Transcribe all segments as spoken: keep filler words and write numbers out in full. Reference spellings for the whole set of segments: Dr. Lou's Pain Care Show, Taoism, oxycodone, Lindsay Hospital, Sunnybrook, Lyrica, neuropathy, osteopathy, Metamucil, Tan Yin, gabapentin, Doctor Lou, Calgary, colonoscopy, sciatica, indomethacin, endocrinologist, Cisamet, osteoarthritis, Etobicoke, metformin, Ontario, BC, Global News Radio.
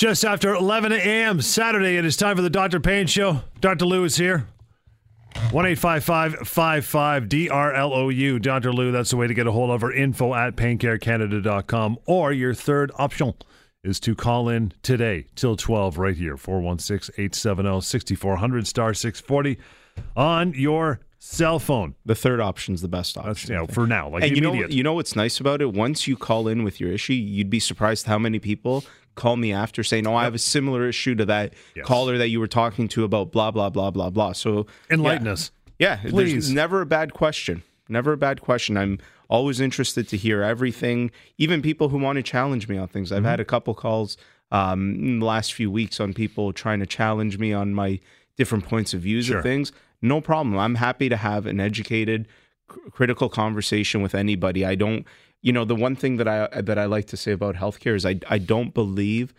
Just after eleven a.m. Saturday, it is time for the Doctor Pain Show. Doctor Lou is here. one eight five five five five D R L O U. Doctor Lou, that's the way to get a hold of her. Info at pain care canada dot com. Or your third option is to call in today till twelve right here. four one six, eight seven zero, six four zero zero, star six forty on your cell phone. The third option is the best option. That's, yeah, for now. Like, and you know, you know what's nice about it? Once you call in with your issue, you'd be surprised how many people call me after saying, oh, I have a similar issue to that yes. caller that you were talking to about blah, blah, blah, blah, blah. So enlighten yeah. us. Yeah. Please. There's never a bad question. Never a bad question. I'm always interested to hear everything, even people who want to challenge me on things. I've mm-hmm. had a couple calls um, in the last few weeks on people trying to challenge me on my different points of views sure. of things. No problem. I'm happy to have an educated, cr- critical conversation with anybody. I don't, you know, the one thing that I that I like to say about healthcare is I I don't believe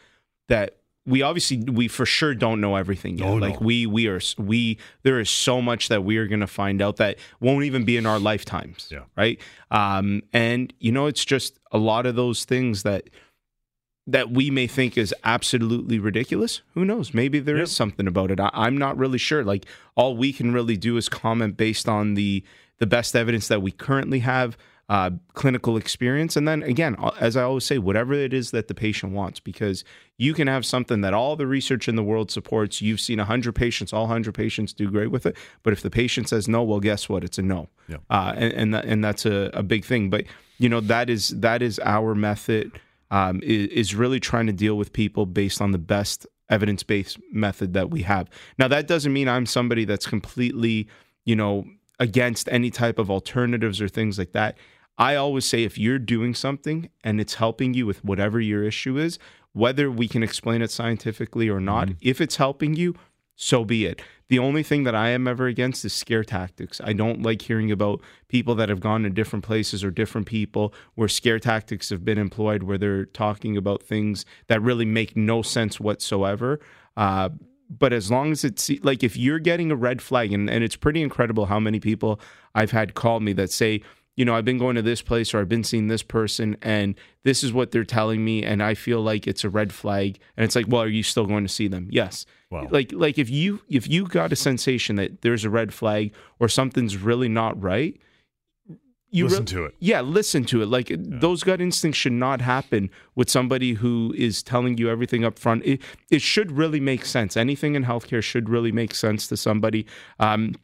that we obviously we for sure don't know everything yet. Oh, like no. we we are we there is so much that we are going to find out that won't even be in our lifetimes. Yeah. Right. Um. And you know, it's just a lot of those things that. that we may think is absolutely ridiculous. Who knows? Maybe there yep. is something about it. I, I'm not really sure. Like, all we can really do is comment based on the the best evidence that we currently have, uh, clinical experience. And then again, as I always say, whatever it is that the patient wants, because you can have something that all the research in the world supports. You've seen one hundred patients, all one hundred patients do great with it. But if the patient says no, well, guess what? It's a no. Yep. Uh, and and, that, and that's a, a big thing. But, you know, that is that is our method. Um, is, is really trying to deal with people based on the best evidence-based method that we have. Now, that doesn't mean I'm somebody that's completely, you know, against any type of alternatives or things like that. I always say, if you're doing something and it's helping you with whatever your issue is, whether we can explain it scientifically or not, mm-hmm. if it's helping you, so be it. The only thing that I am ever against is scare tactics. I don't like hearing about people that have gone to different places or different people where scare tactics have been employed, where they're talking about things that really make no sense whatsoever. Uh, but as long as it's like, if you're getting a red flag, and, and it's pretty incredible how many people I've had call me that say, you know, I've been going to this place or I've been seeing this person and this is what they're telling me and I feel like it's a red flag. And it's like, well, are you still going to see them? Yes. Wow. Like, like if you if you got a sensation that there's a red flag or something's really not right, you listen re- to it. Yeah, listen to it. Like yeah. those gut instincts should not happen with somebody who is telling you everything up front. It, it should really make sense. Anything in healthcare should really make sense to somebody. Um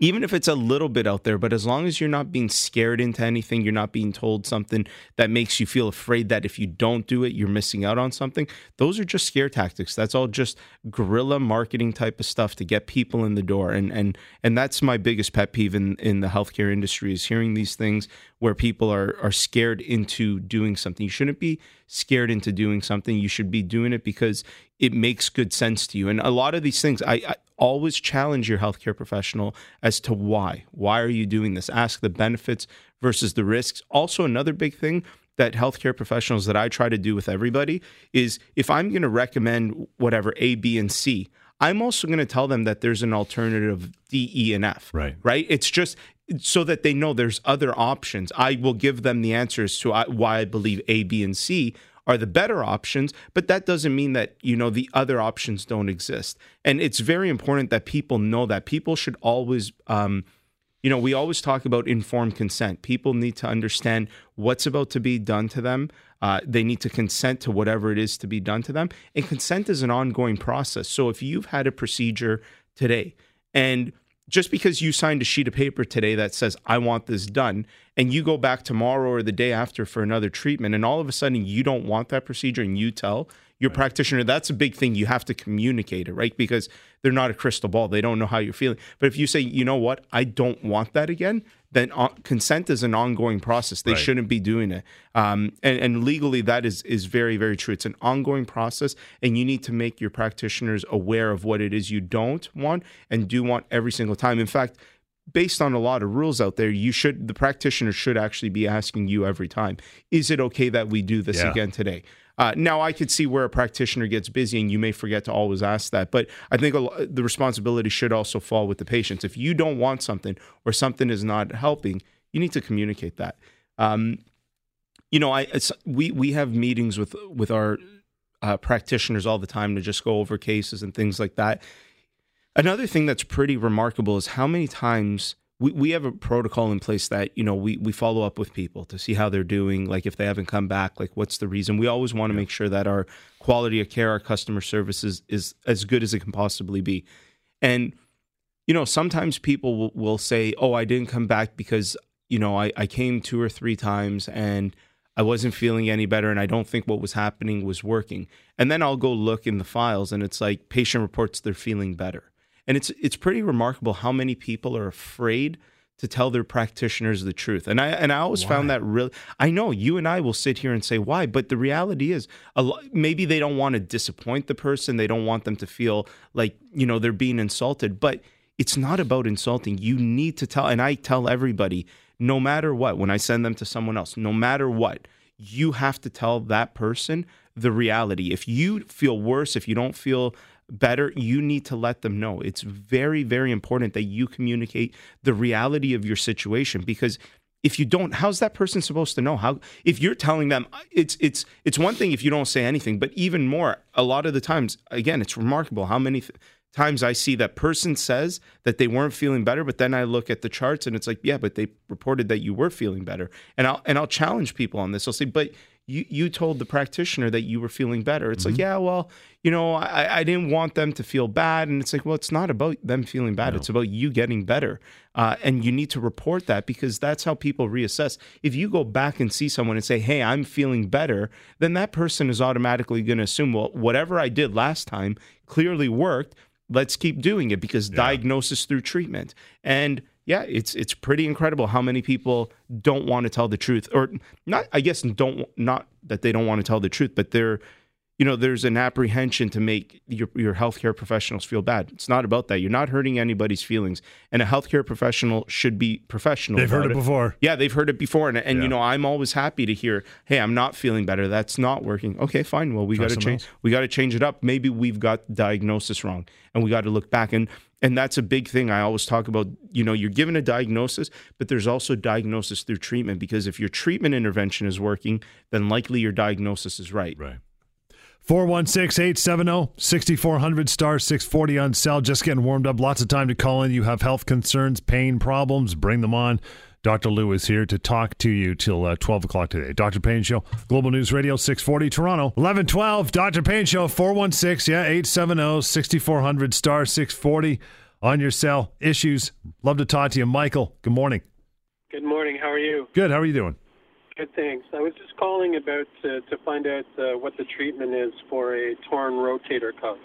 Even if it's a little bit out there, but as long as you're not being scared into anything, you're not being told something that makes you feel afraid that if you don't do it, you're missing out on something. Those are just scare tactics. That's all just guerrilla marketing type of stuff to get people in the door. And and and that's my biggest pet peeve in, in the healthcare industry, is hearing these things where people are are scared into doing something. You shouldn't be scared into doing something. You should be doing it because it makes good sense to you. And a lot of these things, I, I always challenge your healthcare professional as to why. Why are you doing this? Ask the benefits versus the risks. Also, another big thing that healthcare professionals that I try to do with everybody is, if I'm going to recommend whatever A, B, and C, I'm also going to tell them that there's an alternative D, E, and F. Right. Right? It's just so that they know there's other options. I will give them the answers to why I believe A, B, and C are the better options, but that doesn't mean that, you know, the other options don't exist. And it's very important that people know that. People should always, um, you know, we always talk about informed consent. People need to understand what's about to be done to them. Uh, they need to consent to whatever it is to be done to them. And consent is an ongoing process. So if you've had a procedure today, and just because you signed a sheet of paper today that says, I want this done, and you go back tomorrow or the day after for another treatment, and all of a sudden you don't want that procedure and you tell your right. practitioner, that's a big thing. You have to communicate it, right? Because they're not a crystal ball. They don't know how you're feeling. But if you say, you know what, I don't want that again, then consent is an ongoing process. They right. shouldn't be doing it. Um, and, and legally, that is is very, very true. It's an ongoing process, and you need to make your practitioners aware of what it is you don't want and do want every single time. In fact, based on a lot of rules out there, you should the practitioner should actually be asking you every time, is it okay that we do this yeah. again today? Uh, now, I could see where a practitioner gets busy and you may forget to always ask that, but I think a, the responsibility should also fall with the patients. If you don't want something or something is not helping, you need to communicate that. Um, you know, I it's, we we have meetings with with our uh, practitioners all the time to just go over cases and things like that. Another thing that's pretty remarkable is how many times we, we have a protocol in place that, you know, we, we follow up with people to see how they're doing. Like if they haven't come back, like what's the reason? We always want to make sure that our quality of care, our customer service is, is as good as it can possibly be. And, you know, sometimes people will, will say, oh, I didn't come back because, you know, I, I came two or three times and I wasn't feeling any better and I don't think what was happening was working. And then I'll go look in the files and it's like patient reports they're feeling better. And it's it's pretty remarkable how many people are afraid to tell their practitioners the truth. And I and I always why? found that really, I know you and I will sit here and say why, but the reality is a lo- maybe they don't want to disappoint the person. They don't want them to feel like, you know, they're being insulted, but it's not about insulting. You need to tell, and I tell everybody, no matter what, when I send them to someone else, no matter what, you have to tell that person the reality. If you feel worse, if you don't feel better, you need to let them know. It's very, very important that you communicate the reality of your situation, because if you don't, how's that person supposed to know? How if you're telling them, it's it's it's one thing if you don't say anything, but even more, a lot of the times, again, it's remarkable how many th- times I see that person says that they weren't feeling better, but then I look at the charts and it's like, yeah, but they reported that you were feeling better. And I'll and I'll challenge people on this. I'll say, but you you told the practitioner that you were feeling better. It's mm-hmm. like, yeah, well, you know, I, I didn't want them to feel bad. And it's like, well, it's not about them feeling bad. No. It's about you getting better. Uh, and you need to report that, because that's how people reassess. If you go back and see someone and say, hey, I'm feeling better, then that person is automatically going to assume, well, whatever I did last time clearly worked. Let's keep doing it, because yeah. diagnosis through treatment. And yeah, it's it's pretty incredible how many people don't want to tell the truth, or not. I guess don't not that they don't want to tell the truth, but they're, you know, there's an apprehension to make your your healthcare professionals feel bad. It's not about that. You're not hurting anybody's feelings, and a healthcare professional should be professional. They've heard it before. Yeah, they've heard it before, and and yeah. you know, I'm always happy to hear, hey, I'm not feeling better. That's not working. Okay, fine. Well, we got to change. Else. We got to change it up. Maybe we've got diagnosis wrong, and we got to look back. And. And that's a big thing I always talk about. You know, you're given a diagnosis, but there's also diagnosis through treatment, because if your treatment intervention is working, then likely your diagnosis is right. Right. four one six, eight seven zero, six four zero zero, star six forty on cell. Just getting warmed up. Lots of time to call in. You have health concerns, pain problems, bring them on. Doctor Lou is here to talk to you till uh, twelve o'clock today. Doctor Pain Show, Global News Radio, six forty Toronto, eleven twelve. Doctor Pain Show, four one six, yeah, eight seven zero, six four zero zero, star six forty on your cell. Issues, love to talk to you. Michael, good morning. Good morning. How are you? Good. How are you doing? Good, thanks. I was just calling about uh, to find out uh, what the treatment is for a torn rotator cuff.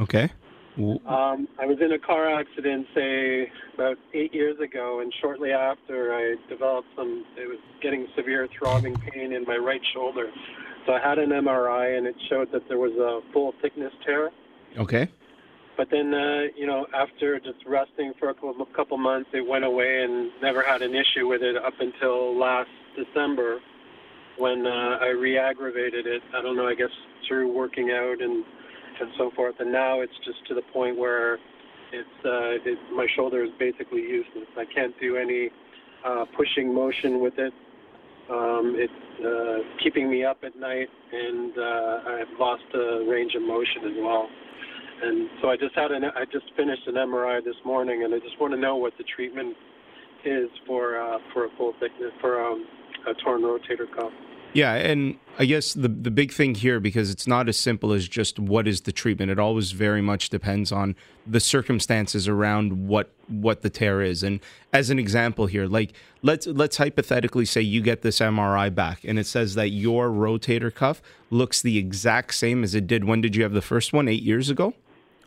Okay. Um, I was in a car accident, say, about eight years ago, and shortly after I developed some, it was getting severe throbbing pain in my right shoulder. So I had an M R I, and it showed that there was a full-thickness tear. Okay. But then, uh, you know, after just resting for a couple months, it went away and never had an issue with it up until last December when uh, I re-aggravated it. I don't know, I guess through working out and... and so forth, and now it's just to the point where it's uh, it, my shoulder is basically useless. I can't do any uh, pushing motion with it. Um, it's uh, keeping me up at night, and uh, I've lost uh, range of motion as well. And so I just had an I just finished an M R I this morning, and I just want to know what the treatment is for uh, for a full thickness for um, a torn rotator cuff. Yeah, and I guess the the big thing here, because it's not as simple as just what is the treatment. It always very much depends on the circumstances around what what the tear is. And as an example here, like let's let's hypothetically say you get this M R I back and it says that your rotator cuff looks the exact same as it did. When did you have the first one? Eight years ago?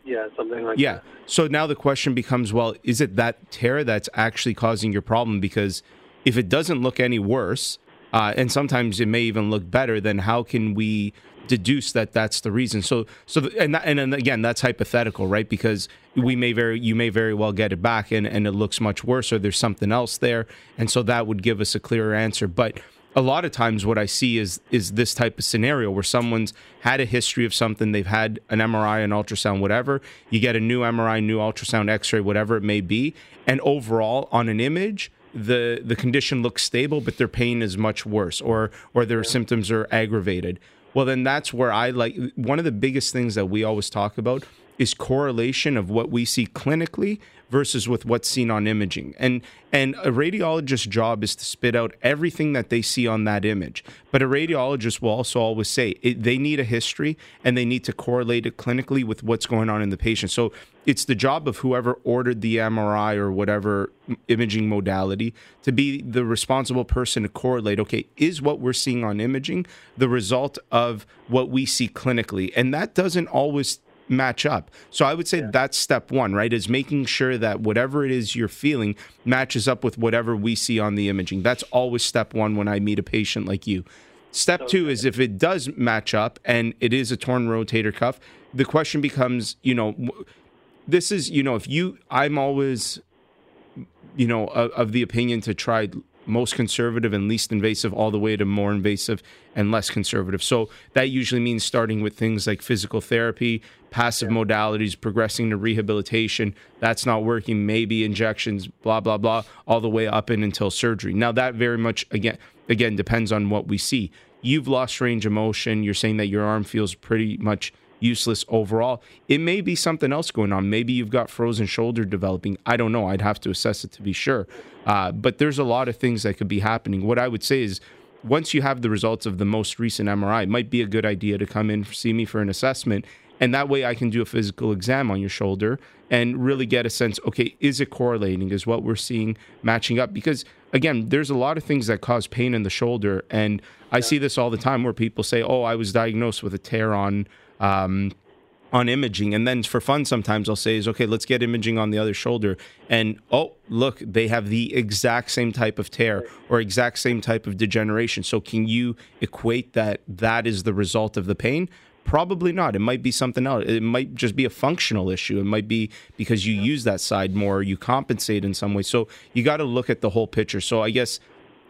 Yeah, something like yeah. that. Yeah. So now the question becomes, well, is it that tear that's actually causing your problem? Because if it doesn't look any worse... Uh, and sometimes it may even look better, then how can we deduce that that's the reason? So, so the, and, that, and and again, that's hypothetical, right? Because we may very, you may very well get it back and, and it looks much worse, or there's something else there. And so that would give us a clearer answer. But a lot of times what I see is is this type of scenario where someone's had a history of something, they've had an M R I, an ultrasound, whatever. You get a new M R I, new ultrasound, x-ray, whatever it may be. And overall, on an image, the the condition looks stable, but their pain is much worse, or or their symptoms are aggravated. Well, then that's where I like, one of the biggest things that we always talk about is correlation of what we see clinically versus with what's seen on imaging. And and a radiologist's job is to spit out everything that they see on that image. But a radiologist will also always say it, they need a history and they need to correlate it clinically with what's going on in the patient. So it's the job of whoever ordered the M R I or whatever imaging modality to be the responsible person to correlate, okay, is what we're seeing on imaging the result of what we see clinically? And that doesn't always match up. So I would say yeah. that's step one, right? Is making sure that whatever it is you're feeling matches up with whatever we see on the imaging. That's always step one when I meet a patient like you. Step okay. two is if it does match up and it is a torn rotator cuff, the question becomes, you know, this is, you know, if you, I'm always, you know, of, of the opinion to try most conservative and least invasive all the way to more invasive and less conservative. So that usually means starting with things like physical therapy, passive yeah. modalities, progressing to rehabilitation. That's not working. Maybe injections, blah, blah, blah, all the way up and until surgery. Now that very much, again, again, depends on what we see. You've lost range of motion. You're saying that your arm feels pretty much useless overall. It may be something else going on. Maybe you've got frozen shoulder developing. I don't know. I'd have to assess it to be sure. Uh, but there's a lot of things that could be happening. What I would say is once you have the results of the most recent M R I, it might be a good idea to come in, see me for an assessment. And that way I can do a physical exam on your shoulder and really get a sense, okay, is it correlating? Is what we're seeing matching up? Because again, there's a lot of things that cause pain in the shoulder. And I see this all the time where people say, oh, I was diagnosed with a tear on Um, on imaging. And then for fun, sometimes I'll say is, okay, let's get imaging on the other shoulder. And, oh, look, they have the exact same type of tear or exact same type of degeneration. So can you equate that that is the result of the pain? Probably not. It might be something else. It might just be a functional issue. It might be because you yeah. use that side more, or you compensate in some way. So you got to look at the whole picture. So I guess,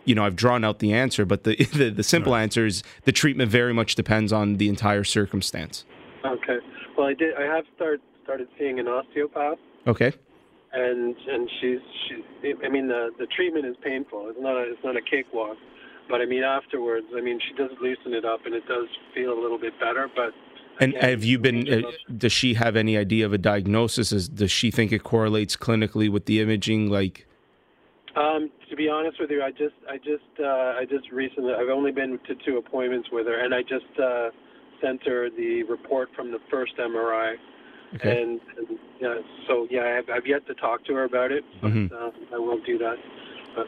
you know, I've drawn out the answer, but the the, the simple right. answer is the treatment very much depends on the entire circumstance. Okay. Well, I did. I have start, started seeing an osteopath. Okay. And and she's she. I mean, the, the treatment is painful. It's not a, it's not a cakewalk, but I mean, afterwards, I mean, she does loosen it up, and it does feel a little bit better. But and again, have you been? Uh, does she have any idea of a diagnosis? Is, does she think it correlates clinically with the imaging? Like. Um, to be honest with you, I just, I just, uh, I just recently, I've only been to two appointments with her, and I just uh, sent her the report from the first M R I, okay. and, and yeah, so yeah, I've, I've yet to talk to her about it, but mm-hmm. uh, I will do that. But,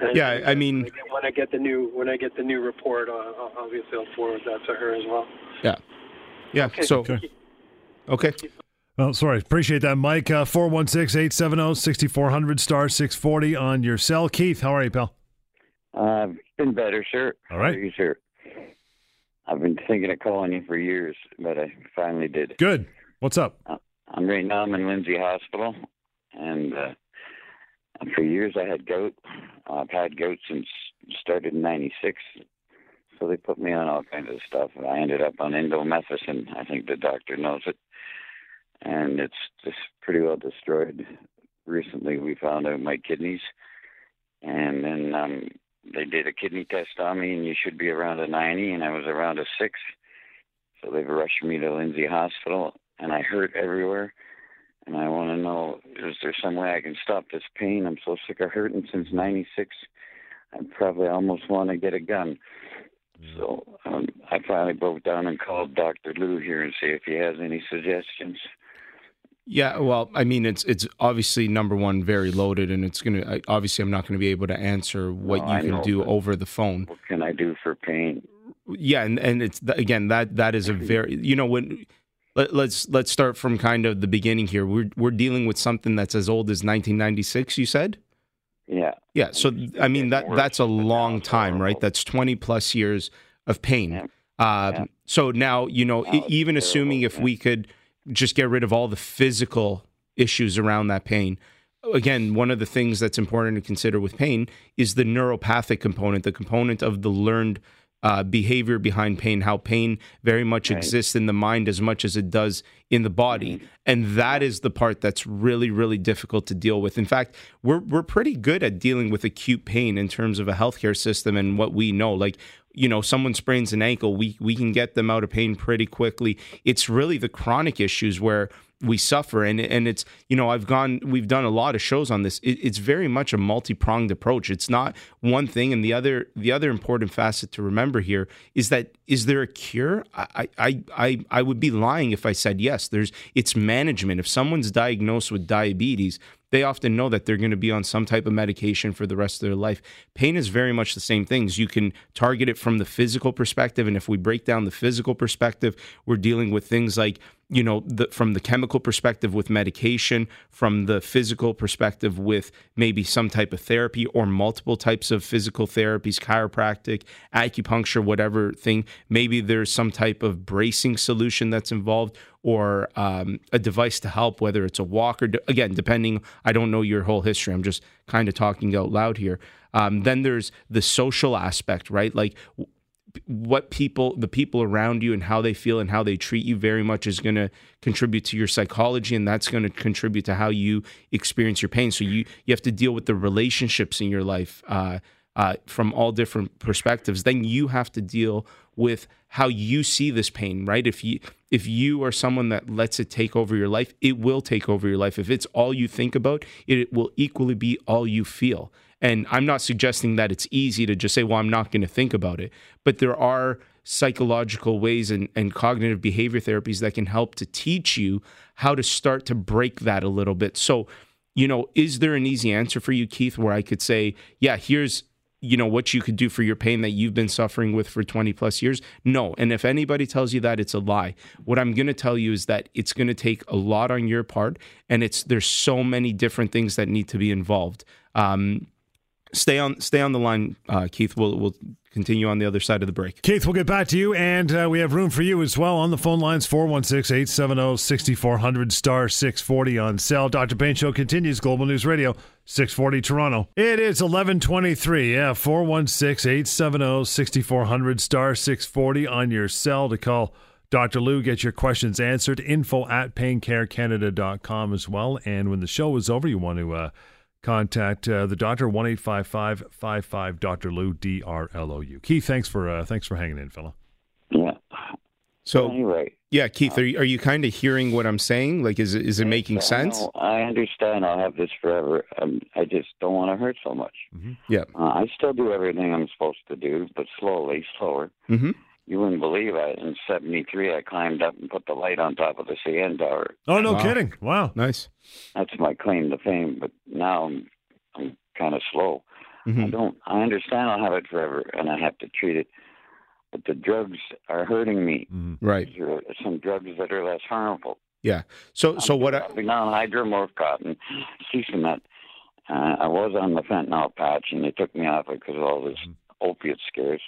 and, yeah, I mean, when I get the new, when I get the new report, I'll, obviously I'll forward that to her as well. Yeah, yeah. Okay. So, okay. okay. Well, sorry. Appreciate that, Mike. Uh, four one six, eight seven zero, six four zero zero, star six forty on your cell. Keith, how are you, pal? I've uh, been better, sir. All right. How are you, sir? I've been thinking of calling you for years, but I finally did. Good. What's up? Uh, I'm right now. I'm in Lindsay Hospital, and uh, for years I had gout. I've had gout since started in ninety-six, so they put me on all kinds of stuff. I ended up on indomethacin. I think the doctor knows it. And it's just pretty well destroyed. Recently, we found out my kidneys. And then um, they did a kidney test on me, and you should be around a ninety, and I was around a six. So they've rushed me to Lindsay Hospital, and I hurt everywhere. And I want to know, is there some way I can stop this pain? I'm so sick of hurting since ninety-six. I probably almost want to get a gun. So um, I finally broke down and called Doctor Lou here and see if he has any suggestions. Yeah, well, I mean, it's it's obviously, number one, very loaded, and it's going to, obviously, I'm not going to be able to answer what no, you I can know, do over the phone. What can I do for pain? Yeah, and, and it's, again, that that is a very, you know, when, let, let's let's start from kind of the beginning here. We're we're dealing with something that's as old as nineteen ninety-six, you said? Yeah. Yeah, so, I mean, that that's a long time, right? That's twenty-plus years of pain. Uh, so now, you know, even assuming if we could just get rid of all the physical issues around that pain, again, one of the things that's important to consider with pain is the neuropathic component, the component of the learned uh, behavior behind pain, how pain very much right. exists in the mind as much as it does in the body. Mm-hmm. And that is the part that's really, really difficult to deal with. In fact, we're we're pretty good at dealing with acute pain in terms of a healthcare system and what we know. Like, you know, someone sprains an ankle, we we can get them out of pain pretty quickly. It's really the chronic issues where we suffer. And, and it's, you know, I've gone, we've done a lot of shows on this. It, it's very much a multi-pronged approach. It's not one thing. And the other, the other important facet to remember here is that, is there a cure? I, I, I, I would be lying if I said yes. There's, it's management. If someone's diagnosed with diabetes, they often know that they're going to be on some type of medication for the rest of their life. Pain is very much the same things. You can target it from the physical perspective. And if we break down the physical perspective, we're dealing with things like, you know, the, from the chemical perspective with medication, from the physical perspective with maybe some type of therapy or multiple types of physical therapies, chiropractic, acupuncture, whatever thing. Maybe there's some type of bracing solution that's involved, or um, a device to help, whether it's a walker. Again, depending, I don't know your whole history. I'm just kind of talking out loud here. Um, then there's the social aspect, right? Like, what people, the people around you and how they feel and how they treat you very much is going to contribute to your psychology, and that's going to contribute to how you experience your pain. So you, you have to deal with the relationships in your life uh, uh, from all different perspectives. Then you have to deal with how you see this pain, right? If you, if you are someone that lets it take over your life, it will take over your life. If it's all you think about, it will equally be all you feel. And I'm not suggesting that it's easy to just say, well, I'm not going to think about it. But there are psychological ways and, and cognitive behavior therapies that can help to teach you how to start to break that a little bit. So, you know, is there an easy answer for you, Keith, where I could say, yeah, here's, you know, what you could do for your pain that you've been suffering with for twenty plus years? No. And if anybody tells you that, it's a lie. What I'm going to tell you is that it's going to take a lot on your part, and it's, there's so many different things that need to be involved. Um, Stay on stay on the line, uh, Keith. We'll, we'll continue on the other side of the break. Keith, we'll get back to you, and uh, we have room for you as well on the phone lines, four one six, eight seven zero, six four zero zero, star six forty on cell. Doctor Pain Show continues, Global News Radio, six forty Toronto. It is eleven twenty-three, yeah, four one six, eight seven zero, six four zero zero, star six forty on your cell to call Doctor Lou, get your questions answered, info at pain care canada dot com as well, and when the show is over, you want to... Uh, Contact uh, the doctor, one eight five five, five five, Doctor Lou, D R L O U. Keith, thanks for uh, thanks for hanging in, fella. Yeah. So anyway, yeah, Keith, are you, are you kind of hearing what I'm saying? Like, is it, is it making sense? No, I understand. I'll have this forever. Um, I just don't want to hurt so much. Mm-hmm. Yeah. Uh, I still do everything I'm supposed to do, but slowly, slower. Mm-hmm. You wouldn't believe it. In seventy-three, I climbed up and put the light on top of the C N tower. Oh, no wow. kidding. Wow. Nice. That's my claim to fame, but now I'm, I'm kind of slow. Mm-hmm. I don't. I understand I'll have it forever, and I have to treat it, but the drugs are hurting me. Mm-hmm. Right. There are some drugs that are less harmful. Yeah. So I'm so what I... I've on hydromorph cotton, Cisamet. Uh, I was on the fentanyl patch, and they took me off it because of all this mm-hmm. opiate scares.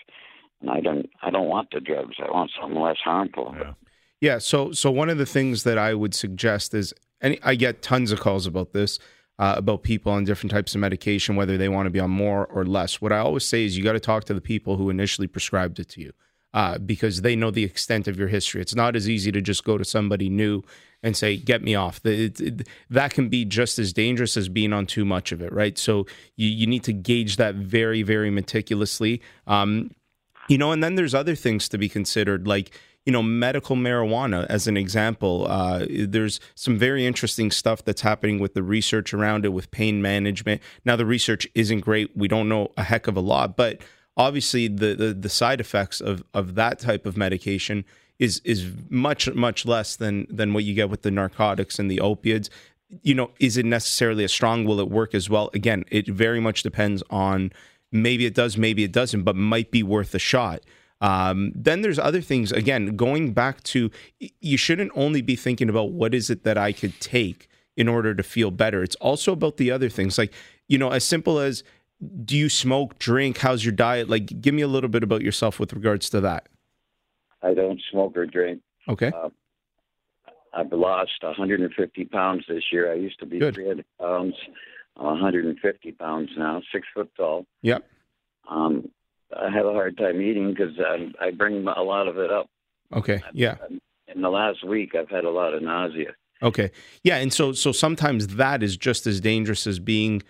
And I don't, I don't want the drugs. I want something less harmful. Yeah. Yeah. So, so one of the things that I would suggest is, and I get tons of calls about this, uh, about people on different types of medication, whether they want to be on more or less. What I always say is you got to talk to the people who initially prescribed it to you, uh, because they know the extent of your history. It's not as easy to just go to somebody new and say, get me off. It, it, that can be just as dangerous as being on too much of it. Right. So you, you need to gauge that very, very meticulously. Um, You know, and then there's other things to be considered, like, you know, medical marijuana, as an example. Uh, there's some very interesting stuff that's happening with the research around it, with pain management. Now, the research isn't great. We don't know a heck of a lot, but obviously the the, the side effects of, of that type of medication is is much, much less than, than what you get with the narcotics and the opiates. You know, is it necessarily as strong? Will it work as well? Again, it very much depends on... Maybe it does, maybe it doesn't, but might be worth a shot. Um, then there's other things, again, going back to, you shouldn't only be thinking about what is it that I could take in order to feel better. It's also about the other things, like, you know, as simple as, do you smoke, drink, how's your diet? Like, give me a little bit about yourself with regards to that. I don't smoke or drink. Okay. Uh, I've lost one hundred fifty pounds this year. I used to be Good. three hundred pounds. one hundred fifty pounds now, six foot tall. Yep. Um, I have a hard time eating because I, I bring a lot of it up. Okay. I've, yeah. In the last week, I've had a lot of nausea. Okay. Yeah, and so so sometimes that is just as dangerous as being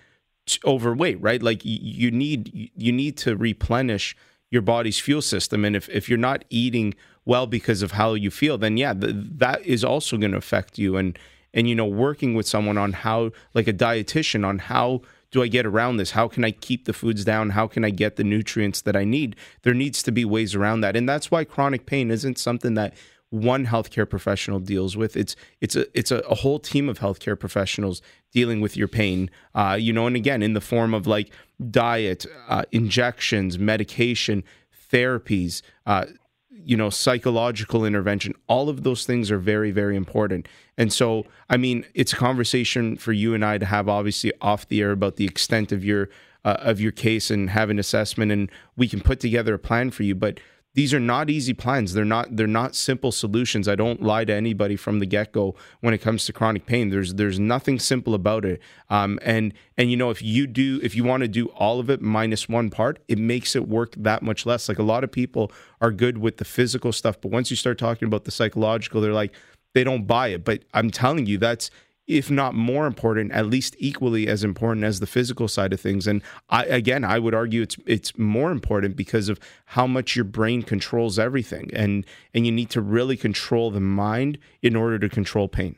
overweight, right? Like you need you need to replenish your body's fuel system. And if, if you're not eating well because of how you feel, then yeah, th- that is also going to affect you. And, and, you know, working with someone on how, like a dietitian, on how do I get around this? How can I keep the foods down? How can I get the nutrients that I need? There needs to be ways around that. And that's why chronic pain isn't something that one healthcare professional deals with. It's it's a it's a, a whole team of healthcare professionals dealing with your pain, uh, you know, and again, in the form of like diet, uh, injections, medication, therapies, uh, you know, psychological intervention. All of those things are very, very important. And so, I mean, it's a conversation for you and I to have, obviously, off the air about the extent of your uh, of your case and have an assessment, and we can put together a plan for you. But these are not easy plans. They're not they're not simple solutions. I don't lie to anybody from the get-go when it comes to chronic pain. There's there's nothing simple about it. Um, and and you know, if you do if you want to do all of it minus one part, it makes it work that much less. Like, a lot of people are good with the physical stuff, but once you start talking about the psychological, they're like, they don't buy it. But I'm telling you, that's, if not more important, at least equally as important as the physical side of things. And I, again, I would argue it's it's more important because of how much your brain controls everything. And, and you need to really control the mind in order to control pain.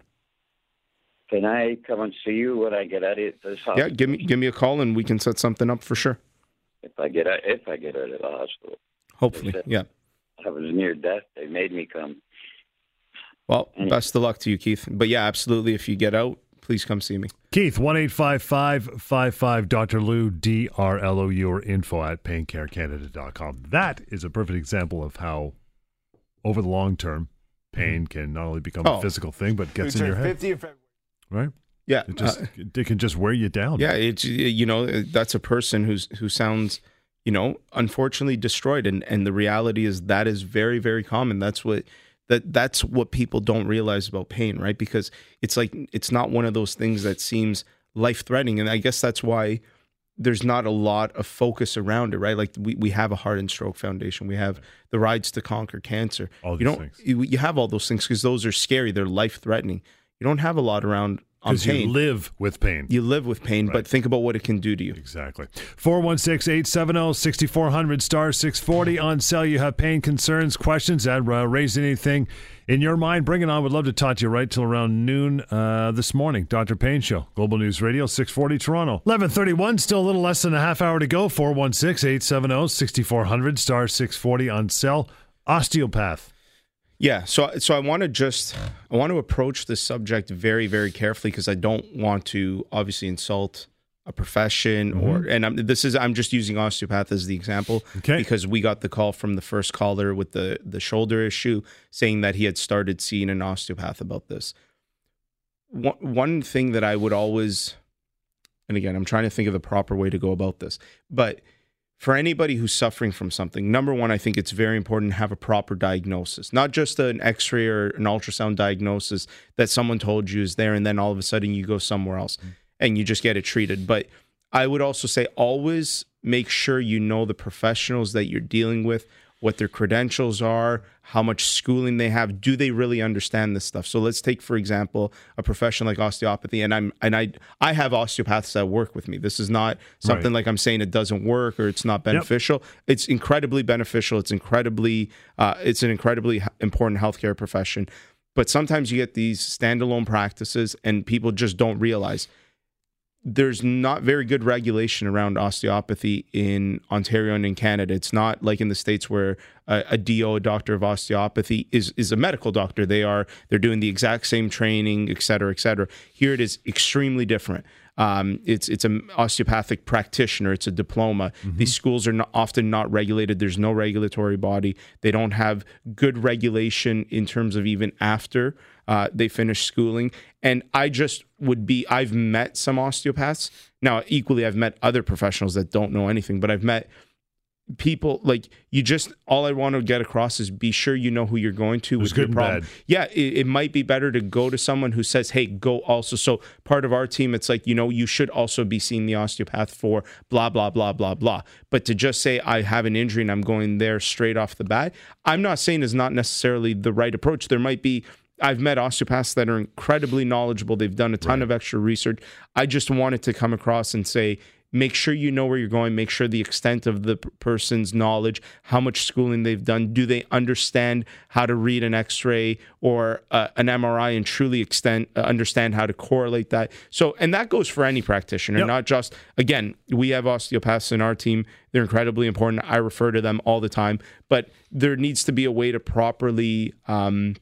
Can I come and see you when I get out of this hospital? Yeah, give me give me a call and we can set something up for sure. If I get out, if I get out of the hospital. Hopefully, yeah. I was near death. They made me come. Well, best of luck to you, Keith. But yeah, absolutely. If you get out, please come see me. Keith, one eight five five five five Doctor Lou, D R L O U, or info at pain care canada dot com. That is a perfect example of how, over the long term, pain can not only become oh. a physical thing, but gets in your head. fifty in February. Right? Yeah. It, just, uh, it can just wear you down. Yeah, it's, you know, that's a person who's who sounds, you know, unfortunately destroyed. And, and the reality is that is very, very common. That's what... That that's what people don't realize about pain, right? Because it's like, it's not one of those things that seems life-threatening. And I guess that's why there's not a lot of focus around it, right? Like, we, we have a Heart and Stroke Foundation. We have the Rides to Conquer Cancer. All these you don't, things. You, you have all those things because those are scary. They're life-threatening. You don't have a lot around on pain. Because you live with pain. You live with pain, right. But think about what it can do to you. Exactly. four one six, eight seven zero, six four zero zero, star six forty on cell. You have pain concerns, questions, that uh, raise anything in your mind. Bring it on. We'd love to talk to you right till around noon uh, this morning. Doctor Pain Show, Global News Radio, six forty Toronto. eleven thirty-one, still a little less than a half hour to go. four one six, eight seven zero, six four zero zero, star six forty on cell. Osteopath. Yeah, so so I want to just I want to approach this subject very, very carefully because I don't want to obviously insult a profession mm-hmm. or and I'm, this is I'm just using osteopath as the example okay. because we got the call from the first caller with the the shoulder issue saying that he had started seeing an osteopath about this. One, one thing that I would always, and again, I'm trying to think of the proper way to go about this, but for anybody who's suffering from something, number one, I think it's very important to have a proper diagnosis, not just an x-ray or an ultrasound diagnosis that someone told you is there, and then all of a sudden you go somewhere else and you just get it treated. But I would also say always make sure you know the professionals that you're dealing with, what their credentials are, how much schooling they have. Do they really understand this stuff? So let's take, for example, a profession like osteopathy. And I'm and I I have osteopaths that work with me. This is not something right. like I'm saying it doesn't work or it's not beneficial. Yep. It's incredibly beneficial. It's incredibly uh, it's an incredibly important healthcare profession. But sometimes you get these standalone practices and people just don't realize there's not very good regulation around osteopathy in Ontario and in Canada. It's not like in the States where a, a D O, a doctor of osteopathy, is is a medical doctor. They are, they're doing the exact same training, et cetera, et cetera. Here it is extremely different. Um, it's it's an osteopathic practitioner. It's a diploma. Mm-hmm. These schools are not, often not regulated. There's no regulatory body. They don't have good regulation in terms of even after Uh, they finish schooling. And I just would be, I've met some osteopaths. Now, equally, I've met other professionals that don't know anything, but I've met people like you just, all I want to get across is be sure you know who you're going to with your problem. Bad. Yeah, it, it might be better to go to someone who says, hey, go also. So part of our team, it's like, you know, you should also be seeing the osteopath for blah, blah, blah, blah, blah. But to just say I have an injury and I'm going there straight off the bat, I'm not saying is not necessarily the right approach. There might be, I've met osteopaths that are incredibly knowledgeable. They've done a ton right. of extra research. I just wanted to come across and say, Make sure you know where you're going. Make sure the extent of the person's knowledge, how much schooling they've done. Do they understand how to read an X-ray or uh, an M R I and truly extend, uh, understand how to correlate that? So, and that goes for any practitioner, yep. not just, again, we have osteopaths in our team. They're incredibly important. I refer to them all the time. But there needs to be a way to properly, um,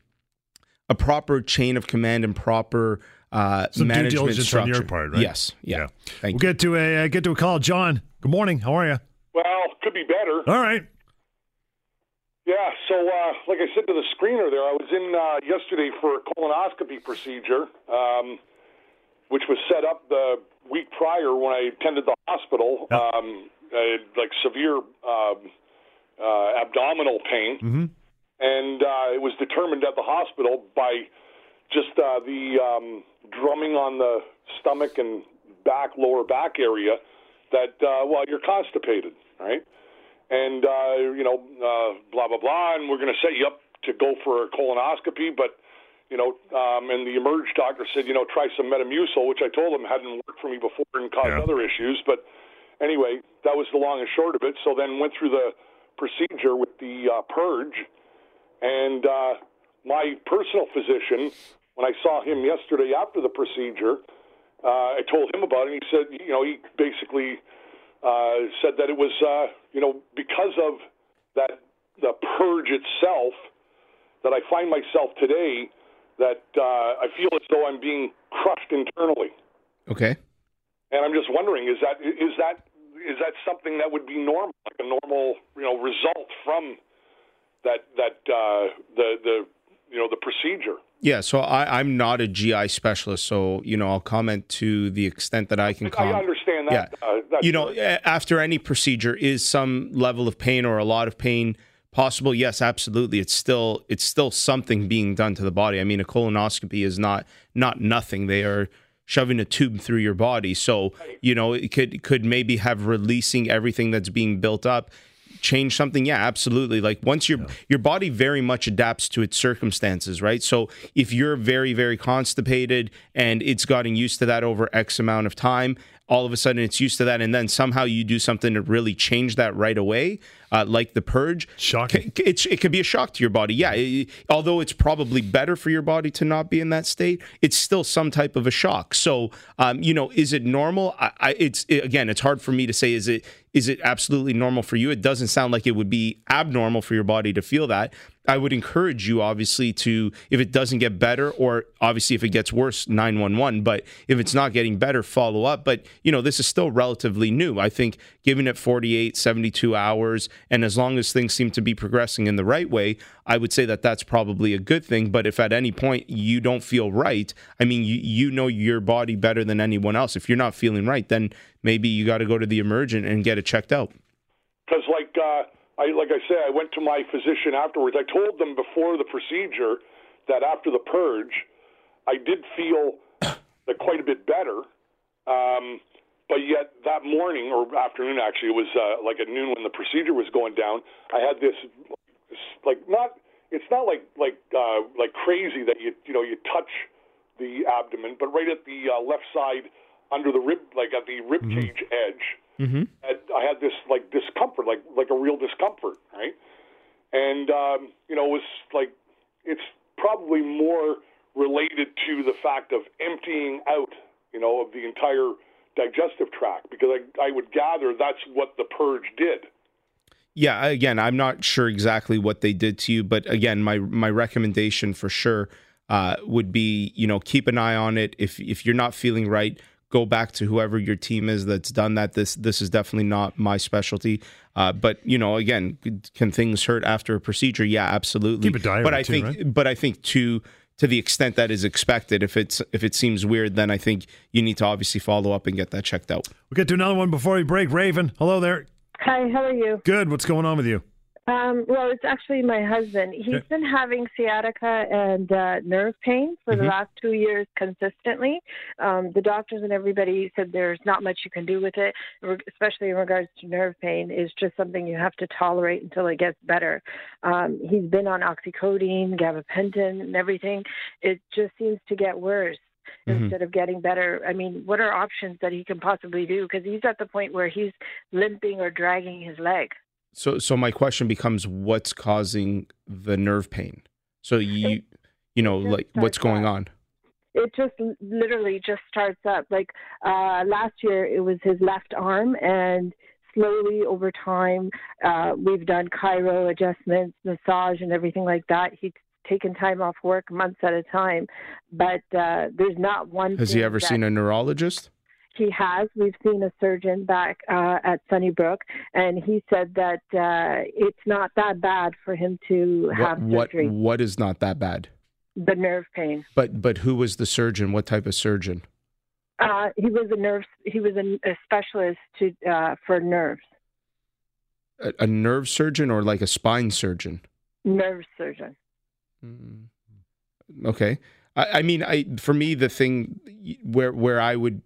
a proper chain of command and proper Uh, Some due diligence structure. On your part, right? Yes. Yeah. yeah. Thank we'll you. get to a uh, get to a call, John. Good morning. How are you? Well, could be better. All right. Yeah. So, uh, like I said to the screener there, I was in uh, yesterday for a colonoscopy procedure, um, which was set up the week prior when I attended the hospital. Yeah. Um, I had like severe um, uh, abdominal pain, mm-hmm. and uh, it was determined at the hospital by just uh, the um, drumming on the stomach and back, lower back area that, uh, well, you're constipated, right? And, uh, you know, uh, blah, blah, blah, and we're going to set you up to go for a colonoscopy, but, you know, um, and the eMERGE doctor said, you know, try some Metamucil, which I told him hadn't worked for me before and caused yeah. other issues. But anyway, that was the long and short of it. So then went through the procedure with the uh, purge, and uh, my personal physician, when I saw him yesterday after the procedure, uh, I told him about it, and he said, you know, he basically uh, said that it was, uh, you know, because of that the purge itself that I find myself today that uh, I feel as though I'm being crushed internally. Okay. And I'm just wondering, is that is that is that something that would be normal, like a normal, you know, result from that that uh, the the you know the procedure? Yeah, so I, I'm not a G I specialist, so, you know, I'll comment to the extent that I can comment. I understand that. Yeah. Uh, that's you know, right. After any procedure, is some level of pain or a lot of pain possible? Yes, absolutely. It's still it's still something being done to the body. I mean, a colonoscopy is not not nothing. They are shoving a tube through your body. So, you know, it could could maybe have releasing everything that's being built up. Change something? Yeah, absolutely. Like once your yeah. your body very much adapts to its circumstances, right? So if you're very, very constipated and it's gotten used to that over X amount of time, all of a sudden it's used to that, and then somehow you do something to really change that right away, uh, like the purge. Shocking. It's, it could be a shock to your body. Yeah, it, although it's probably better for your body to not be in that state, it's still some type of a shock. So, um, you know, is it normal? I, I, it's it, again, it's hard for me to say. Is it is it absolutely normal for you? It doesn't sound like it would be abnormal for your body to feel that. I would encourage you, obviously, to, if it doesn't get better, or obviously if it gets worse, nine one one, but if it's not getting better, follow up. But, you know, this is still relatively new. I think giving it forty-eight, seventy-two hours, and as long as things seem to be progressing in the right way, I would say that that's probably a good thing. But if at any point you don't feel right, I mean, you, you know your body better than anyone else. If you're not feeling right, then maybe you got to go to the eMERGE and get it checked out. Because, like, uh... I, like I said, I went to my physician afterwards. I told them before the procedure that after the purge, I did feel that quite a bit better. Um, but yet that morning, or afternoon actually, it was uh, like at noon when the procedure was going down, I had this, like not, it's not like like uh, like crazy that you you know you touch the abdomen, but right at the uh, left side under the rib, like at the rib cage mm-hmm. edge. Mm-hmm. I had this like discomfort, like like a real discomfort, right? And um, you know, it was like it's probably more related to the fact of emptying out, you know, of the entire digestive tract, because I, I would gather that's what the purge did. Yeah, again, I'm not sure exactly what they did to you, but again, my my recommendation for sure uh, would be, you know, keep an eye on it. If if you're not feeling right, go back to whoever your team is that's done that. This this is definitely not my specialty. Uh, but, you know, again, can things hurt after a procedure? Yeah, absolutely. Keep a diary but I too, think, right? But I think to to the extent that is expected, if it's if it seems weird, then I think you need to obviously follow up and get that checked out. We'll get to another one before we break. Raven, hello there. Hi, how are you? Good. What's going on with you? Um, well, it's actually my husband. He's okay. been having sciatica and uh, nerve pain for mm-hmm. the last two years consistently. Um, the doctors and everybody said there's not much you can do with it, especially in regards to nerve pain. It's just something you have to tolerate until it gets better. Um, he's been on oxycodone, gabapentin, and everything. It just seems to get worse. mm-hmm. instead of getting better. I mean, what are options that he can possibly do? Because he's at the point where he's limping or dragging his leg. So, so my question becomes, what's causing the nerve pain? So you, you know, like what's going on? It just literally just starts up. Like uh, last year, it was his left arm, and slowly over time, uh, we've done chiro adjustments, massage, and everything like that. He's taken time off work months at a time, but uh, there's not one. Has he ever seen a neurologist? He has. We've seen a surgeon back uh, at Sunnybrook, and he said that uh, it's not that bad for him to have what, surgery. What, what is not that bad? The nerve pain. But but who was the surgeon? What type of surgeon? Uh, he was a nerve. He was a, a specialist to uh, for nerves. A, a nerve surgeon, or like a spine surgeon? Nerve surgeon. Mm-hmm. Okay. I, I mean, I for me the thing where where I would.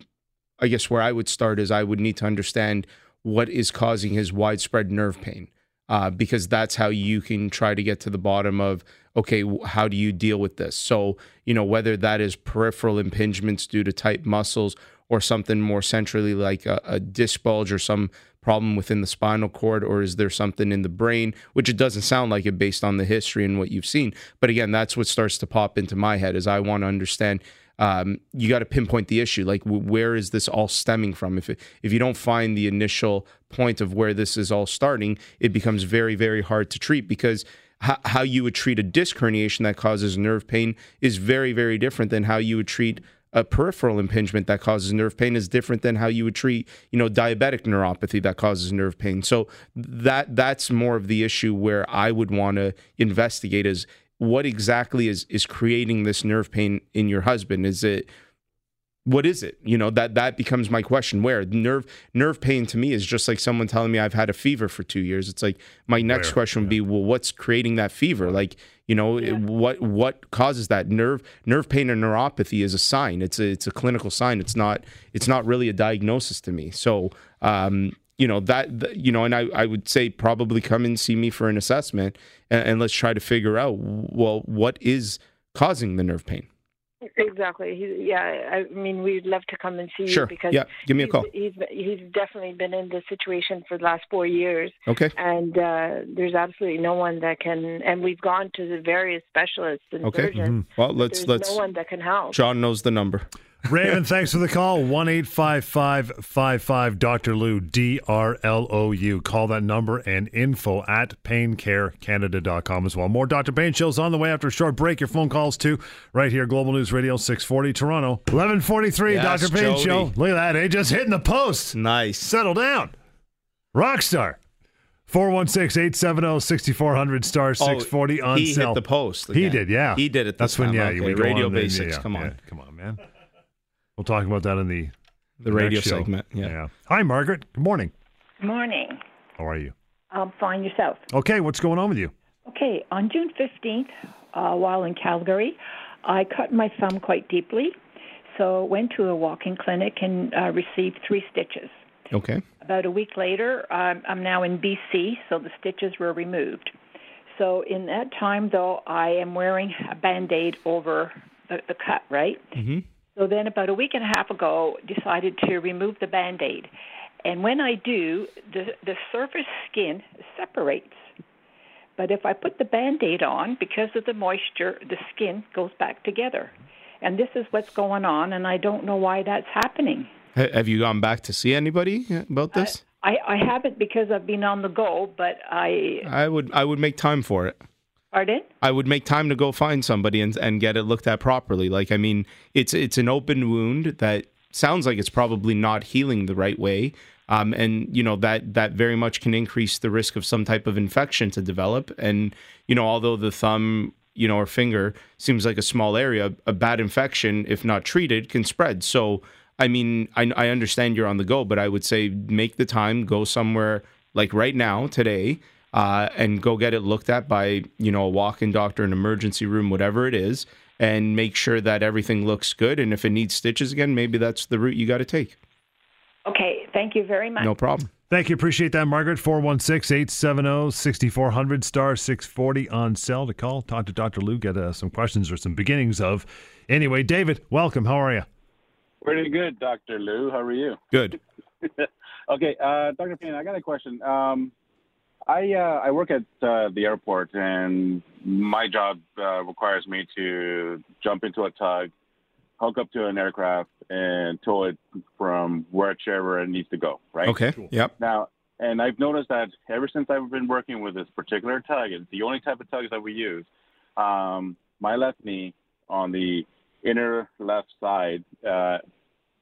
I guess where I would start is I would need to understand what is causing his widespread nerve pain, uh, because that's how you can try to get to the bottom of, okay, how do you deal with this? So, you know, whether that is peripheral impingements due to tight muscles or something more centrally like a, a disc bulge or some problem within the spinal cord, or is there something in the brain, which it doesn't sound like it based on the history and what you've seen. But again, that's what starts to pop into my head is I want to understand Um, you got to pinpoint the issue. Like, w- where is this all stemming from? If it, if you don't find the initial point of where this is all starting, it becomes very, very hard to treat, because h- how you would treat a disc herniation that causes nerve pain is very, very different than how you would treat a peripheral impingement that causes nerve pain is different than how you would treat, you know, diabetic neuropathy that causes nerve pain. So that that's more of the issue where I would want to investigate is, what exactly is, is creating this nerve pain in your husband? Is it, what is it? You know, that, that becomes my question. Where nerve, nerve pain to me is just like someone telling me I've had a fever for two years. It's like, my next where? question would be, well, what's creating that fever? Like, you know, yeah. what, what causes that nerve, nerve pain or neuropathy is a sign. It's a, it's a clinical sign. It's not, it's not really a diagnosis to me. So, um, you know, that, you know, and I, I would say probably come and see me for an assessment, and, and let's try to figure out, well, what is causing the nerve pain? Exactly. He, yeah. I mean, we'd love to come and see sure. you because yeah. Give me a call. He's, he's, he's definitely been in this situation for the last four years. Okay. And uh, there's absolutely no one that can, and we've gone to the various specialists and okay. surgeons. Mm-hmm. Well, let's, let's, no one that can help. John knows the number. Raven, thanks for the call. one eight five five five five Doctor Lou, D R L O U. Call that number, and info at pain care canada dot com as well. More Doctor Pain Shows on the way after a short break. Your phone calls too, right here, Global News Radio, six forty Toronto. eleven forty-three yes, Doctor Pain Jody. Show. Look at that, eh? Just hitting the post. Nice. Settle down. Rockstar. four one six, eight seven zero, six four zero zero, star six forty on he cell. He hit the post again. He did, yeah. He did it this That's time. When, yeah, okay. you would Radio on, Basics, then, yeah, come on. Yeah, come on, man. We'll talk about that in the the radio show. segment. Yeah. yeah. Hi, Margaret. Good morning. Good morning. How are you? I'm fine. Yourself? Okay. What's going on with you? Okay. On June fifteenth, uh, while in Calgary, I cut my thumb quite deeply, so went to a walking clinic and uh, received three stitches. Okay. About a week later, um, I'm now in B C, so the stitches were removed. So in that time, though, I am wearing a Band-Aid over the, the cut, right? Mm-hmm. So then about a week and a half ago, decided to remove the Band-Aid. And when I do, the, the surface skin separates. But if I put the Band-Aid on, because of the moisture, the skin goes back together. And this is what's going on, and I don't know why that's happening. Have you gone back to see anybody about this? Uh, I, I haven't, because I've been on the go, but I... I would I would make time for it. Pardon? I would make time to go find somebody and and get it looked at properly. Like, I mean, it's it's an open wound that sounds like it's probably not healing the right way. Um, and, you know, that, that very much can increase the risk of some type of infection to develop. And, you know, although the thumb, you know, or finger seems like a small area, a bad infection, if not treated, can spread. So, I mean, I, I understand you're on the go, but I would say make the time, go somewhere like right now, today, Uh, and go get it looked at by, you know, a walk-in doctor, an emergency room, whatever it is, and make sure that everything looks good. And if it needs stitches again, maybe that's the route you got to take. Okay. Thank you very much. No problem. Thank you. Appreciate that, Margaret. four one six, eight seven zero, six four zero zero, star six forty on cell to call. Talk to Doctor Lou, get uh, some questions or some beginnings of. Anyway, David, welcome. How are you? Pretty good, Doctor Lou. How are you? Good. Okay, uh, Doctor Payne, I got a question. Um, I uh, I work at uh, the airport, and my job uh, requires me to jump into a tug, hook up to an aircraft, and tow it from whichever it needs to go, right? Okay, cool. Yep. Now, and I've noticed that ever since I've been working with this particular tug, it's the only type of tugs that we use, um, my left knee on the inner left side uh,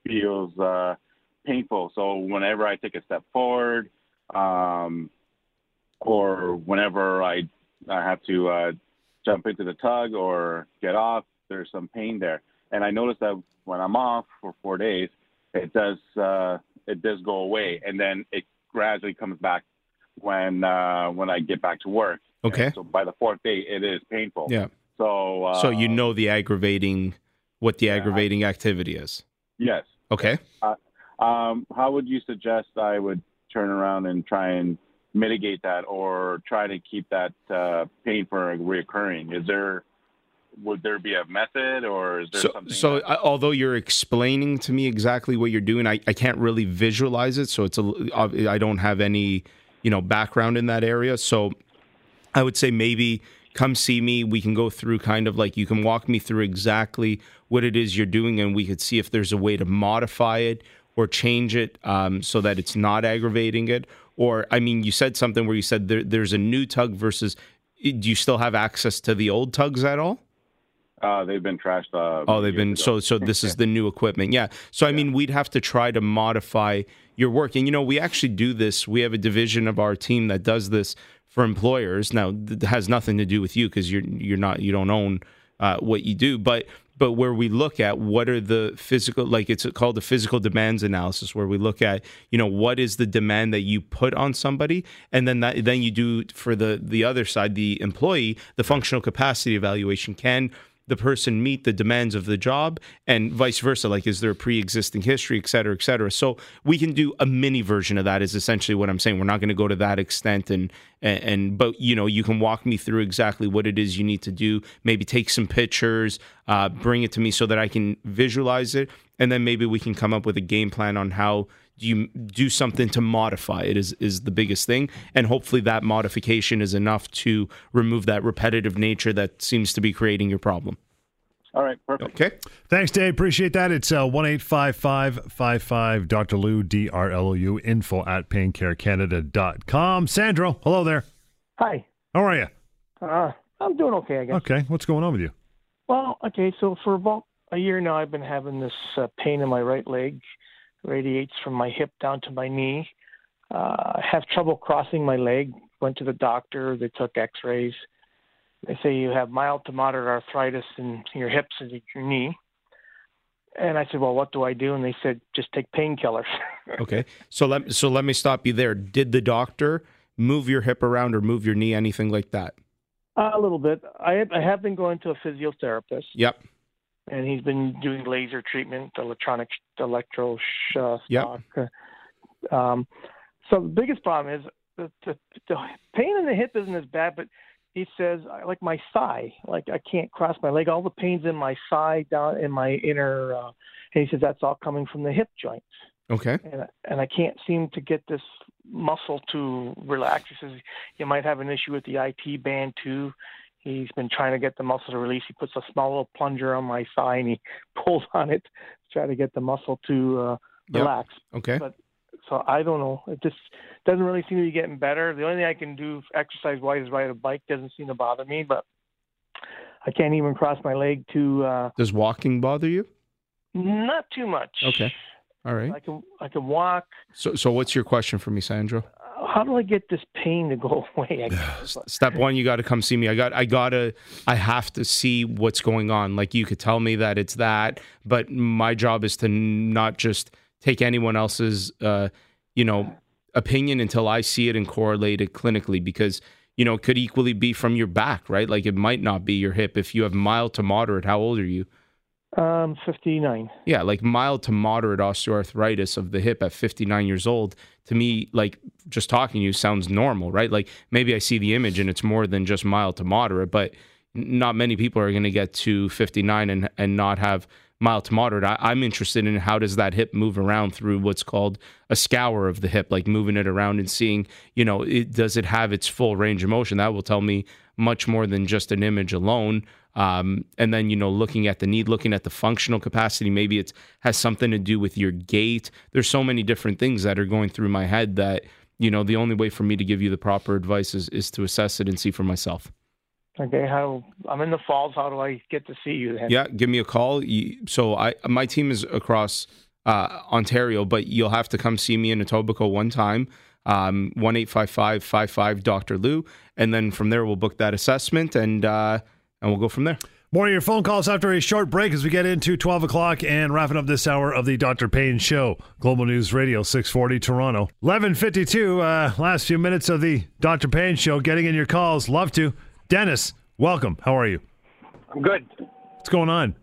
feels uh, painful. So whenever I take a step forward um, or whenever I, I have to uh, jump into the tug or get off, there's some pain there. And I noticed that when I'm off for four days, it does uh, it does go away, and then it gradually comes back when uh, when I get back to work. Okay. And so by the fourth day, it is painful. Yeah. So uh, so you know the aggravating what the yeah, aggravating activity is. Yes. Okay. Uh, um, how would you suggest I would turn around and try and mitigate that, or try to keep that uh, pain from reoccurring? Is there Would there be a method, or is there so, something? So, that... although you're explaining to me exactly what you're doing, I, I can't really visualize it. So it's a, I don't have any, you know, background in that area. So I would say maybe come see me. We can go through kind of like, you can walk me through exactly what it is you're doing, and we could see if there's a way to modify it or change it um, so that it's not aggravating it. Or, I mean, you said something where you said there, there's a new tug versus, do you still have access to the old tugs at all? Uh, they've been trashed. Uh, oh, they've been. So so this is the new equipment. Yeah. So, I yeah. mean, we'd have to try to modify your work. And, you know, we actually do this. We have a division of our team that does this for employers. Now, it has nothing to do with you because you're, you're not, you don't own uh, what you do. But but where we look at what are the physical, like it's called the physical demands analysis, where we look at, you know, what is the demand that you put on somebody? And then that, then you do for the, the other side, the employee, the functional capacity evaluation. Can the person meet the demands of the job, and vice versa? Like, is there a pre-existing history, et cetera, et cetera? So we can do a mini version of that is essentially what I'm saying. We're not going to go to that extent. And, and, and but, you know, you can walk me through exactly what it is you need to do, maybe take some pictures, uh, bring it to me so that I can visualize it. And then maybe we can come up with a game plan on how you do something to modify it is, is the biggest thing. And hopefully that modification is enough to remove that repetitive nature that seems to be creating your problem. All right. Perfect. Okay. Thanks, Dave. Appreciate that. It's uh, one eight five five five five Doctor Lou, D R L O U, info at pain care canada dot com. Sandro, hello there. Hi. How are you? Uh, I'm doing okay, I guess. Okay. What's going on with you? Well, okay. So for about a year now, I've been having this uh, pain in my right leg. Radiates from my hip down to my knee. Uh, I have trouble crossing my leg. Went to the doctor. They took x-rays. They say you have mild to moderate arthritis in your hips and your knee. And I said, well, what do I do? And they said, just take painkillers. Okay. So let, so let me stop you there. Did the doctor move your hip around or move your knee, anything like that? Uh, a little bit. I have, I have been going to a physiotherapist. Yep. And he's been doing laser treatment, electronic electro uh, shock. Yep. Um, so the biggest problem is the, the, the pain in the hip isn't as bad, but he says, like my thigh, like I can't cross my leg. All the pain's in my thigh, down in my inner. Uh, and he says that's all coming from the hip joints. Okay. And, and I can't seem to get this muscle to relax. He says you might have an issue with the I T band too. He's been trying to get the muscle to release. He puts a small little plunger on my thigh, and he pulls on it to try to get the muscle to uh, relax. Yep. Okay. But, so I don't know. It just doesn't really seem to be getting better. The only thing I can do exercise-wise is ride a bike. Doesn't seem to bother me, but I can't even cross my leg to... Uh, Does walking bother you? Not too much. Okay. All right. I can I can walk. So, so what's your question for me, Sandra? How do I get this pain to go away? I guess. Step one, you got to come see me. I got, I gotta, I have to see what's going on. Like you could tell me that it's that, but my job is to not just take anyone else's, uh, you know, opinion until I see it and correlate it clinically, because, you know, it could equally be from your back, right? Like it might not be your hip. If you have mild to moderate, how old are you? Um, fifty-nine. Yeah, like mild to moderate osteoarthritis of the hip at fifty-nine years old. To me, like just talking to you sounds normal, right? Like maybe I see the image and it's more than just mild to moderate, but not many people are going to get to fifty-nine and, and not have mild to moderate. I, I'm interested in how does that hip move around through what's called a scour of the hip, like moving it around and seeing, you know, it, does it have its full range of motion? That will tell me much more than just an image alone. Um, and then, you know, looking at the need, looking at the functional capacity, maybe it has something to do with your gait. There's so many different things that are going through my head that, you know, the only way for me to give you the proper advice is, is to assess it and see for myself. Okay. How I'm in the Falls. How do I get to see you then? Yeah. Give me a call. So I, my team is across, uh, Ontario, but you'll have to come see me in Etobicoke one time. Um, one eight five five five five Doctor Lou. And then from there, we'll book that assessment and, uh, And we'll go from there. More of your phone calls after a short break as we get into twelve o'clock and wrapping up this hour of the Doctor Pain Show. Global News Radio, six forty Toronto. eleven fifty-two, uh, last few minutes of the Doctor Pain Show. Getting in your calls. Love to. Dennis, welcome. How are you? I'm good. What's going on?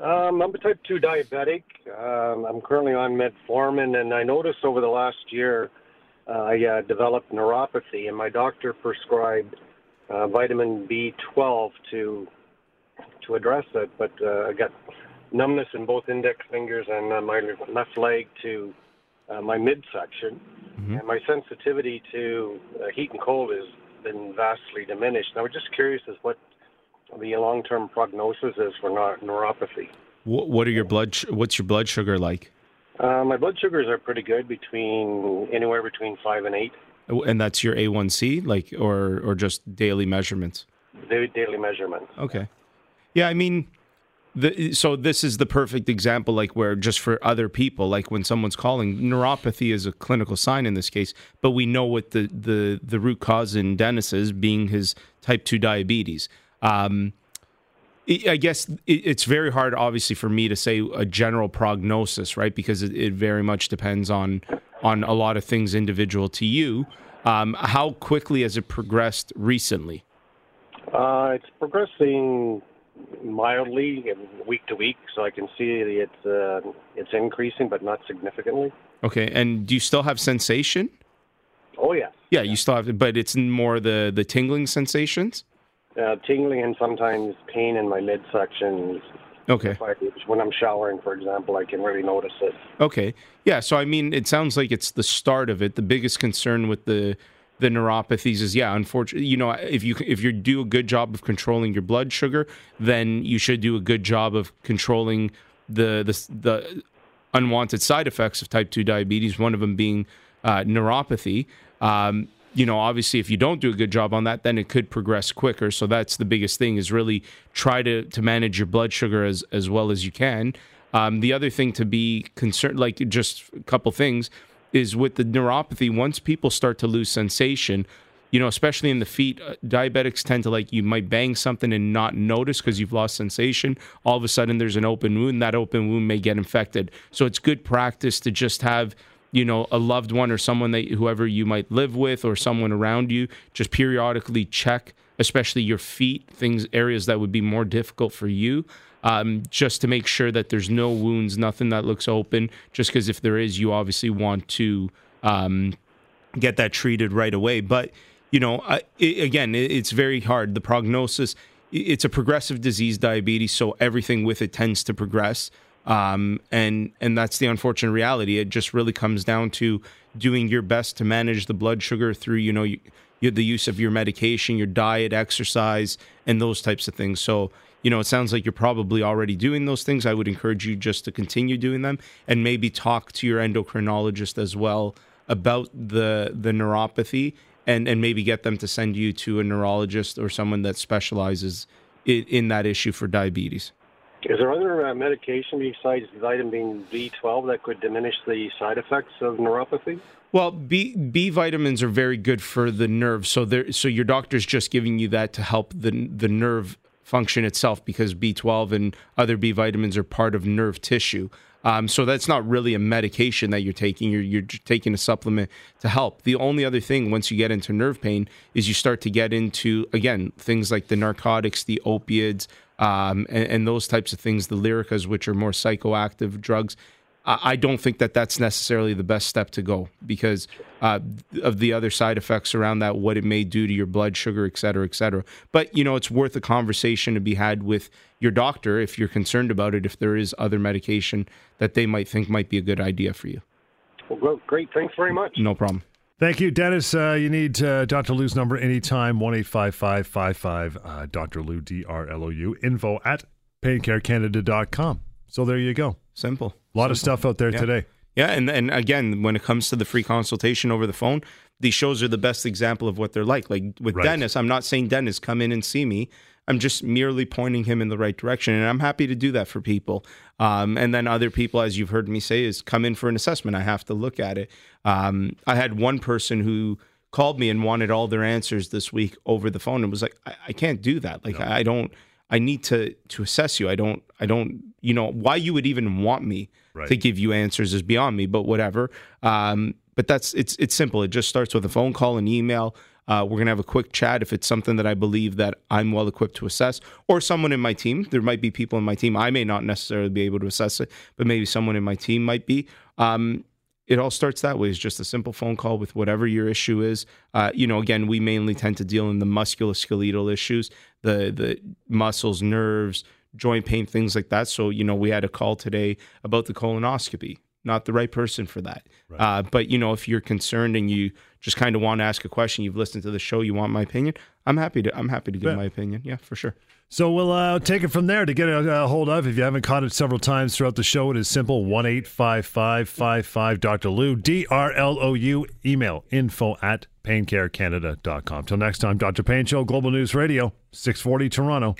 Um, I'm a type two diabetic. Um, I'm currently on metformin, and I noticed over the last year uh, I uh, developed neuropathy, and my doctor prescribed Uh, vitamin B twelve to to address it, but uh, I got numbness in both index fingers and uh, my left leg to uh, my midsection, mm-hmm. and my sensitivity to uh, heat and cold has been vastly diminished. And I was just curious as what the long-term prognosis is for neuropathy. What, what are your blood? Sh- what's your blood sugar like? Uh, my blood sugars are pretty good, between anywhere between five and eight. And that's your A one C, like, or or just daily measurements? Daily measurements. Okay. Yeah, I mean, the, so this is the perfect example, like, where just for other people, like when someone's calling, neuropathy is a clinical sign in this case, but we know what the, the, the root cause in Dennis is, being his type two diabetes. Um, I guess it's very hard, obviously, for me to say a general prognosis, right? Because it, it very much depends on... on a lot of things individual to you. Um, how quickly has it progressed recently? Uh, it's progressing mildly week to week, so I can see it's uh, it's increasing, but not significantly. Okay, and do you still have sensation? Oh, yes. Yeah, yeah. You still have, but it's more the, the tingling sensations? Uh, tingling and sometimes pain in my midsection. Okay. I, when I'm showering, for example, I can really notice it. Okay. Yeah, so I mean, it sounds like it's the start of it. The biggest concern with the the neuropathies is, yeah, unfortunately, you know, if you if you do a good job of controlling your blood sugar, then you should do a good job of controlling the the, the unwanted side effects of type two diabetes, one of them being uh, neuropathy. Um You know, obviously, if you don't do a good job on that, then it could progress quicker. So that's the biggest thing, is really try to, to manage your blood sugar as, as well as you can. Um, the other thing to be concerned, like just a couple things, is with the neuropathy, once people start to lose sensation, you know, especially in the feet, uh, diabetics tend to, like, you might bang something and not notice because you've lost sensation. All of a sudden, there's an open wound. That open wound may get infected. So it's good practice to just have... you know, a loved one or someone that whoever you might live with or someone around you, just periodically check, especially your feet, things, areas that would be more difficult for you, um, just to make sure that there's no wounds, nothing that looks open, just because if there is, you obviously want to um, get that treated right away. But, you know, I, it, again, it, it's very hard. The prognosis, it's a progressive disease, diabetes, so everything with it tends to progress. Um, and, and that's the unfortunate reality. It just really comes down to doing your best to manage the blood sugar through, you know, you, you, the use of your medication, your diet, exercise, and those types of things. So, you know, it sounds like you're probably already doing those things. I would encourage you just to continue doing them and maybe talk to your endocrinologist as well about the, the neuropathy and, and maybe get them to send you to a neurologist or someone that specializes in, in that issue for diabetes. Is there other uh, medication besides vitamin B twelve that could diminish the side effects of neuropathy? Well, B, B vitamins are very good for the nerve. So there, so your doctor's just giving you that to help the the nerve function itself, because B twelve and other B vitamins are part of nerve tissue. Um, so that's not really a medication that you're taking. You're, you're taking a supplement to help. The only other thing, once you get into nerve pain, is you start to get into, again, things like the narcotics, the opiates, um, and, and those types of things, the Lyricas, which are more psychoactive drugs. I don't think that that's necessarily the best step to go because uh, of the other side effects around that, what it may do to your blood sugar, et cetera, et cetera. But, you know, it's worth a conversation to be had with your doctor if you're concerned about it, if there is other medication that they might think might be a good idea for you. Well, great. Thanks very much. No problem. Thank you, Dennis. Uh, you need uh, Doctor Lou's number anytime, one eight five five five five Doctor Lou, D R L O U, info at pain care canada dot com. So there you go. Simple. A lot Simple. of stuff out there yeah. today. Yeah, and, and again, when it comes to the free consultation over the phone, these shows are the best example of what they're like. Like with right. Dennis, I'm not saying, Dennis, come in and see me. I'm just merely pointing him in the right direction, and I'm happy to do that for people. Um, and then other people, as you've heard me say, is come in for an assessment. I have to look at it. Um, I had one person who called me and wanted all their answers this week over the phone and was like, I, I can't do that. Like, no. I, I don't... I need to, to assess you. I don't, I don't, you know, why you would even want me right. to give you answers is beyond me, but whatever. Um, but that's, it's, it's simple. It just starts with a phone call and email. Uh, we're going to have a quick chat. If it's something that I believe that I'm well equipped to assess or someone in my team, there might be people in my team. I may not necessarily be able to assess it, but maybe someone in my team might be. Um, It all starts that way. It's just a simple phone call with whatever your issue is. Uh, you know, again, we mainly tend to deal in the musculoskeletal issues, the the muscles, nerves, joint pain, things like that. So, you know, we had a call today about the colonoscopy. Not the right person for that. Right. Uh, but, you know, if you're concerned and you just kind of want to ask a question, you've listened to the show, you want my opinion, I'm happy to I'm happy to give yeah. my opinion. Yeah, for sure. So we'll uh, take it from there. To get a uh, hold of, if you haven't caught it several times throughout the show, it is simple, one eight five five five five Doctor Lou, D R L O U, email info at pain care canada dot com. Till next time, Doctor Pain Show, Global News Radio, six forty Toronto.